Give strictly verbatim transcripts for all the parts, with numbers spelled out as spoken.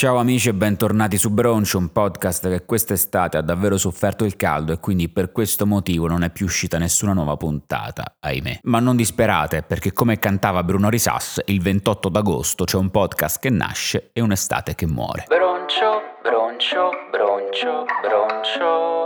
Ciao amici e bentornati su Broncio, un podcast che quest'estate ha davvero sofferto il caldo e quindi per questo motivo non è più uscita nessuna nuova puntata, ahimè. Ma non disperate, perché come cantava Bruno Risas, il ventotto d'agosto c'è un podcast che nasce e un'estate che muore. Broncio, broncio, broncio, broncio.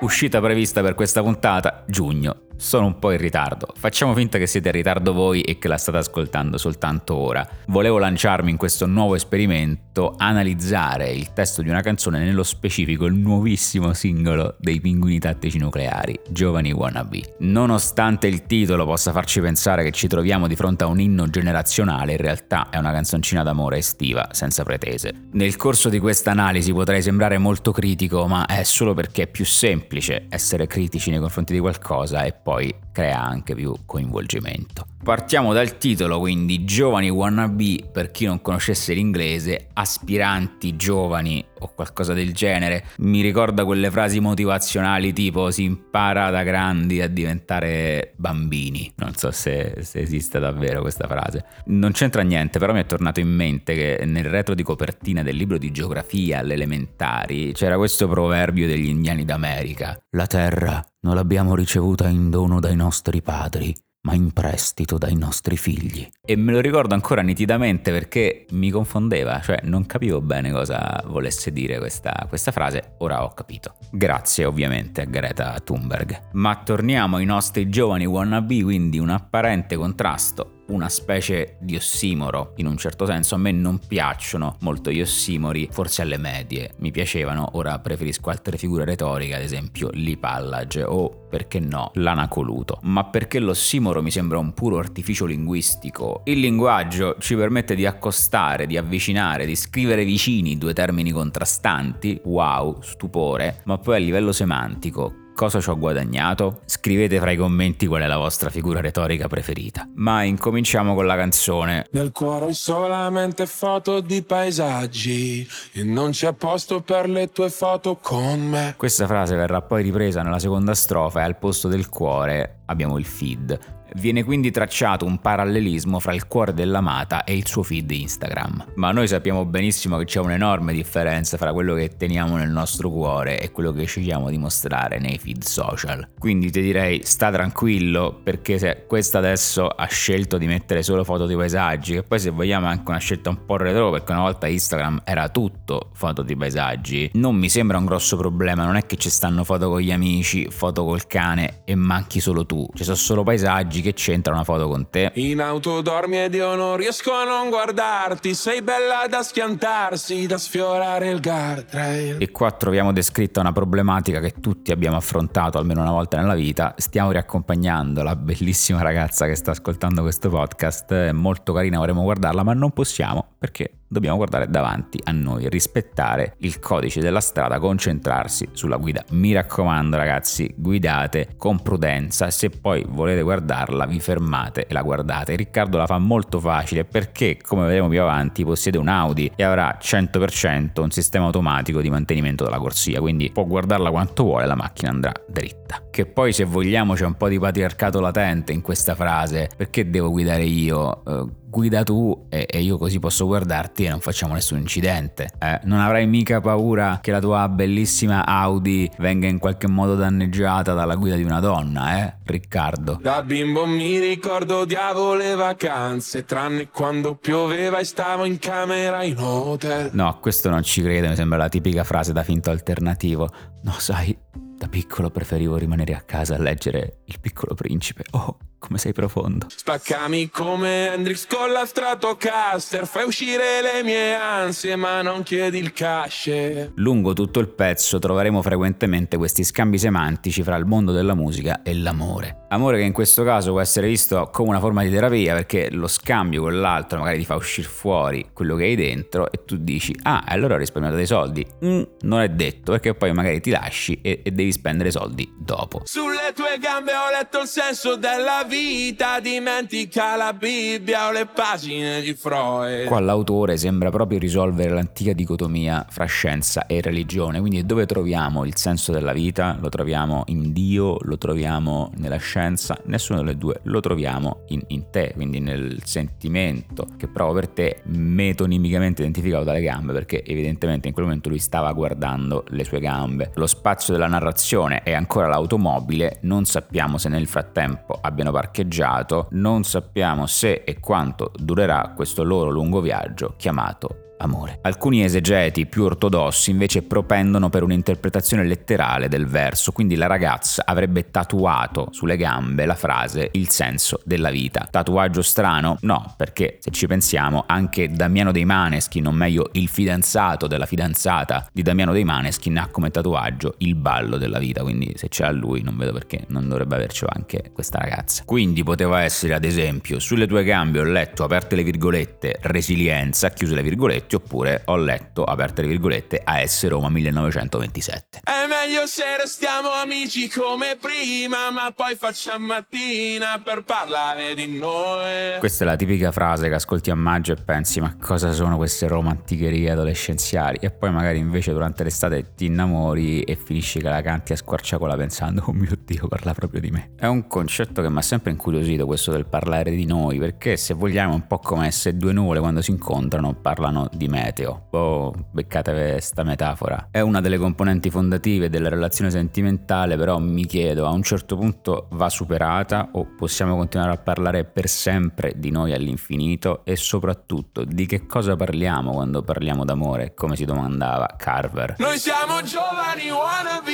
Uscita prevista per questa puntata, giugno. Sono un po' in ritardo, facciamo finta che siete in ritardo voi e che la state ascoltando soltanto ora. Volevo lanciarmi in questo nuovo esperimento, analizzare il testo di una canzone, nello specifico il nuovissimo singolo dei Pinguini Tattici Nucleari, Giovani Wannabe. Nonostante il titolo possa farci pensare che ci troviamo di fronte a un inno generazionale, in realtà è una canzoncina d'amore estiva, senza pretese. Nel corso di questa analisi potrei sembrare molto critico, ma è solo perché è più semplice essere critici nei confronti di qualcosa e poi crea anche più coinvolgimento. Partiamo dal titolo, quindi Giovani Wannabe, per chi non conoscesse l'inglese, aspiranti giovani o qualcosa del genere. Mi ricorda quelle frasi motivazionali tipo si impara da grandi a diventare bambini. Non so se, se esiste davvero questa frase. Non c'entra niente, però mi è tornato in mente che nel retro di copertina del libro di geografia alle elementari c'era questo proverbio degli indiani d'America. La terra non l'abbiamo ricevuta in dono dai nostri padri, ma in prestito dai nostri figli. E me lo ricordo ancora nitidamente perché mi confondeva, cioè non capivo bene cosa volesse dire questa, questa frase, ora ho capito. Grazie ovviamente a Greta Thunberg. Ma torniamo ai nostri giovani wannabe, quindi un apparente contrasto, una specie di ossimoro. In un certo senso a me non piacciono molto gli ossimori, forse alle medie mi piacevano, ora preferisco altre figure retoriche, ad esempio l'ipallage o, perché no, l'anacoluto. Ma perché l'ossimoro mi sembra un puro artificio linguistico. Il linguaggio ci permette di accostare, di avvicinare, di scrivere vicini due termini contrastanti, wow, stupore, ma poi a livello semantico cosa ci ho guadagnato? Scrivete fra i commenti qual è la vostra figura retorica preferita. Ma incominciamo con la canzone. Nel cuore ho solamente foto di paesaggi e non c'è posto per le tue foto con me. Questa frase verrà poi ripresa nella seconda strofa e al posto del cuore abbiamo il feed. Viene quindi tracciato un parallelismo fra il cuore dell'amata e il suo feed Instagram. Ma noi sappiamo benissimo che c'è un'enorme differenza fra quello che teniamo nel nostro cuore e quello che scegliamo di mostrare nei feed social. Quindi ti direi sta tranquillo, perché se questa adesso ha scelto di mettere solo foto di paesaggi, che poi se vogliamo è anche una scelta un po' retro perché una volta Instagram era tutto foto di paesaggi, non mi sembra un grosso problema. Non è che ci stanno foto con gli amici, foto col cane e manchi solo tu. Ci sono solo paesaggi, che c'entra una foto con te? In auto dormi ed io non riesco a non guardarti, sei bella da schiantarsi, da sfiorare il guardrail. E qua troviamo descritta una problematica che tutti abbiamo affrontato almeno una volta nella vita. Stiamo riaccompagnando la bellissima ragazza che sta ascoltando questo podcast, è molto carina, vorremmo guardarla ma non possiamo perché dobbiamo guardare davanti a noi, rispettare il codice della strada, concentrarsi sulla guida. Mi raccomando ragazzi, guidate con prudenza, se poi volete guardarla vi fermate e la guardate. Riccardo la fa molto facile perché, come vedremo più avanti, possiede un Audi e avrà cento per cento un sistema automatico di mantenimento della corsia, quindi può guardarla quanto vuole, la macchina andrà dritta. Che poi se vogliamo c'è un po' di patriarcato latente in questa frase, perché devo guidare io? Uh, guida tu e, e io così posso guardarti e non facciamo nessun incidente. Eh, non avrai mica paura che la tua bellissima Audi venga in qualche modo danneggiata dalla guida di una donna, eh, Riccardo? Da bimbo mi ricordo diavole vacanze, tranne quando pioveva e stavo in camera in hotel. No, questo non ci credo, mi sembra la tipica frase da finto alternativo. No, sai, da piccolo preferivo rimanere a casa a leggere Il Piccolo Principe. Oh, come sei profondo. Spaccami come Hendrix con la Stratocaster, fai uscire le mie ansie ma non chiedi il cash. Lungo tutto il pezzo troveremo frequentemente questi scambi semantici fra il mondo della musica e l'amore. Amore che in questo caso può essere visto come una forma di terapia, perché lo scambio con l'altro magari ti fa uscire fuori quello che hai dentro e tu dici ah, allora ho risparmiato dei soldi. Mm, non è detto, perché poi magari ti lasci e, e devi spendere soldi dopo. Sulle tue gambe ho letto il senso della vita dimentica la Bibbia o le pagine di Freud. Qua l'autore sembra proprio risolvere l'antica dicotomia fra scienza e religione, quindi dove troviamo il senso della vita? Lo troviamo in Dio, lo troviamo nella scienza, nessuno delle due, lo troviamo in, in te, quindi nel sentimento che provo per te, metonimicamente identificato dalle gambe, perché evidentemente in quel momento lui stava guardando le sue gambe. Lo spazio della narrazione è ancora l'automobile, non sappiamo se nel frattempo abbiano parcheggiato, non sappiamo se e quanto durerà questo loro lungo viaggio chiamato amore. Alcuni esegeti più ortodossi invece propendono per un'interpretazione letterale del verso, quindi la ragazza avrebbe tatuato sulle gambe la frase "il senso della vita". Tatuaggio strano? No, perché se ci pensiamo anche Damiano dei Maneskin, o meglio il fidanzato della fidanzata di Damiano dei Maneskin, ha come tatuaggio il ballo della vita, quindi se c'è a lui non vedo perché non dovrebbe averci anche questa ragazza. Quindi poteva essere ad esempio "sulle tue gambe ho letto, aperte le virgolette, resilienza, chiuse le virgolette", oppure "ho letto, aperte le virgolette, A S Roma millenovecentoventisette. È meglio se restiamo amici come prima, ma poi facciamo mattina per parlare di noi". Questa è la tipica frase che ascolti a maggio e pensi "ma cosa sono queste romanticherie adolescenziali?" E poi magari invece durante l'estate ti innamori e finisci che la canti a squarciagola pensando "oh mio Dio, parla proprio di me". È un concetto che mi ha sempre incuriosito, questo del parlare di noi, perché se vogliamo è un po' come se due nuvole quando si incontrano parlano di meteo. Oh, beccate sta metafora. È una delle componenti fondative della relazione sentimentale, però mi chiedo, a un certo punto va superata o possiamo continuare a parlare per sempre di noi all'infinito? E soprattutto, di che cosa parliamo quando parliamo d'amore, come si domandava Carver? Noi siamo giovani wannabe,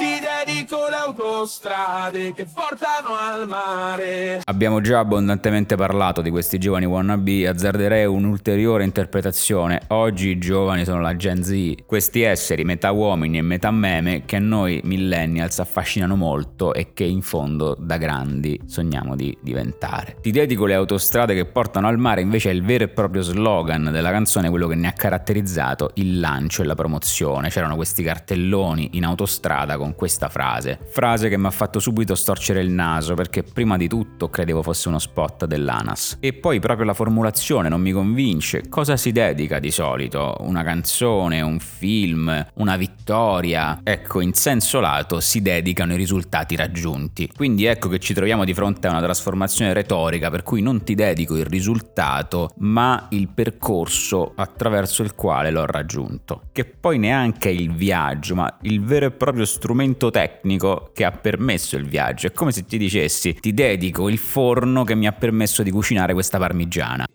ti dedico le autostrade che portano al mare. Abbiamo già abbondantemente parlato di questi giovani wannabe, azzarderei un'ulteriore interpretazione. Oggi i giovani sono la Gen Z, questi esseri metà uomini e metà meme che noi millennials affascinano molto e che in fondo da grandi sogniamo di diventare. "Ti dedico le autostrade che portano al mare" invece è il vero e proprio slogan della canzone, quello che ne ha caratterizzato il lancio e la promozione. C'erano questi cartelloni in autostrada con questa frase, frase che mi ha fatto subito storcere il naso, perché prima di tutto credevo fosse uno spot dell'ANAS e poi proprio la formulazione non mi convince. Cosa si dedica di solito? Una canzone, un film, una vittoria? Ecco, in senso lato si dedicano i risultati raggiunti, quindi ecco che ci troviamo di fronte a una trasformazione retorica per cui non ti dedico il risultato ma il percorso attraverso il quale l'ho raggiunto, che poi neanche è il viaggio ma il vero e proprio strumento strumento tecnico che ha permesso il viaggio. È come se ti dicessi "ti dedico il forno che mi ha permesso di cucinare questa parmigiana".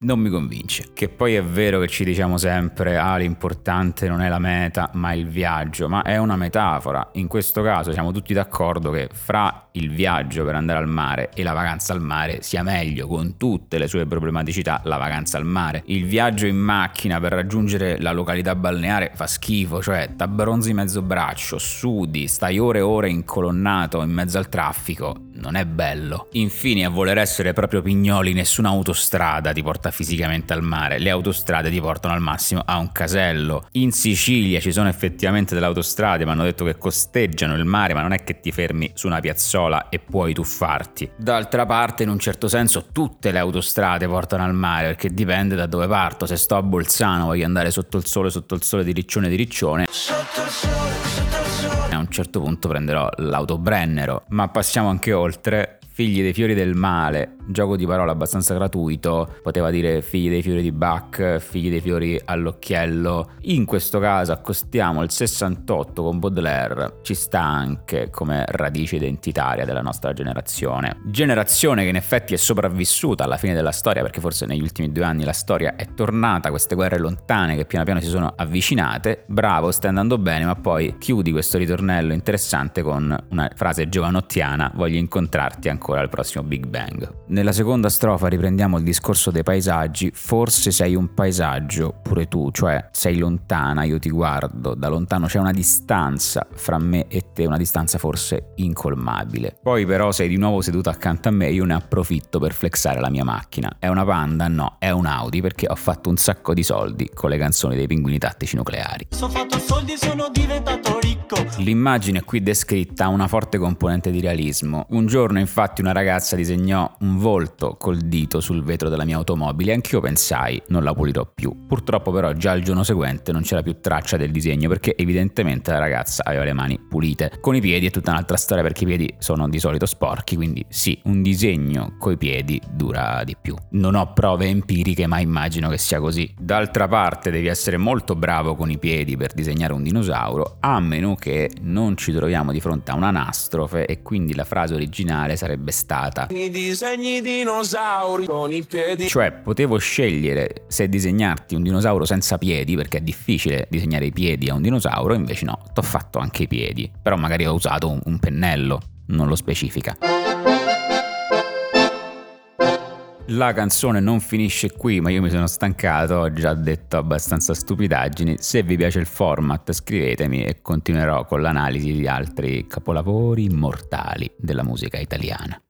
Non mi convince. Che poi è vero che ci diciamo sempre "ah, l'importante non è la meta ma il viaggio", ma è una metafora. In questo caso siamo tutti d'accordo che fra il viaggio per andare al mare e la vacanza al mare sia meglio, con tutte le sue problematicità, la vacanza al mare. Il viaggio in macchina per raggiungere la località balneare fa schifo, cioè t'abbronzi mezzo braccio, sudi, stai ore e ore incolonnato in mezzo al traffico, non è bello. Infine, a voler essere proprio pignoli, nessuna autostrada ti porta fisicamente al mare, le autostrade ti portano al massimo a un casello. In Sicilia ci sono effettivamente delle autostrade, ma hanno detto che costeggiano il mare, ma non è che ti fermi su una piazzola e puoi tuffarti. D'altra parte, in un certo senso, tutte le autostrade portano al mare, perché dipende da dove parto. Se sto a Bolzano voglio andare sotto il sole, sotto il sole di Riccione di Riccione, sotto il sole, sotto il sole, a un certo punto prenderò l'autobrennero. Ma passiamo anche oltre. Figli dei fiori del male, gioco di parola abbastanza gratuito, poteva dire figli dei fiori di Bach, figli dei fiori all'occhiello. In questo caso accostiamo il sessantotto con Baudelaire, ci sta anche come radice identitaria della nostra generazione, generazione che in effetti è sopravvissuta alla fine della storia, perché forse negli ultimi due anni la storia è tornata, queste guerre lontane che piano piano si sono avvicinate. Bravo, stai andando bene, ma poi chiudi questo ritornello interessante con una frase giovanottiana: voglio incontrarti ancora al prossimo Big Bang. Nella seconda strofa riprendiamo il discorso dei paesaggi. Forse sei un paesaggio pure tu, cioè sei lontana, io ti guardo da lontano, c'è una distanza fra me e te, una distanza forse incolmabile. Poi però sei di nuovo seduta accanto a me e io ne approfitto per flexare la mia macchina. È una Panda? No, è un Audi, perché ho fatto un sacco di soldi con le canzoni dei Pinguini Tattici Nucleari. Sono fatto soldi, sono diventato ricco. L'immagine qui descritta ha una forte componente di realismo. Un giorno infatti una ragazza disegnò un volto col dito sul vetro della mia automobile, anch'io pensai non la pulirò più. Purtroppo però già il giorno seguente non c'era più traccia del disegno, perché evidentemente la ragazza aveva le mani pulite. Con i piedi è tutta un'altra storia, perché i piedi sono di solito sporchi, quindi sì, un disegno coi piedi dura di più. Non ho prove empiriche, ma immagino che sia così. D'altra parte devi essere molto bravo con i piedi per disegnare un dinosauro, a meno che non ci troviamo di fronte a un'anastrofe, e quindi la frase originale sarebbe stata: mi disegni dinosauri con i piedi. Cioè potevo scegliere se disegnarti un dinosauro senza piedi, perché è difficile disegnare i piedi a un dinosauro, invece no, t'ho fatto anche i piedi, però magari ho usato un, un pennello, non lo specifica. La canzone non finisce qui, ma io mi sono stancato, ho già detto abbastanza stupidaggini. Se vi piace il format scrivetemi e continuerò con l'analisi di altri capolavori immortali della musica italiana.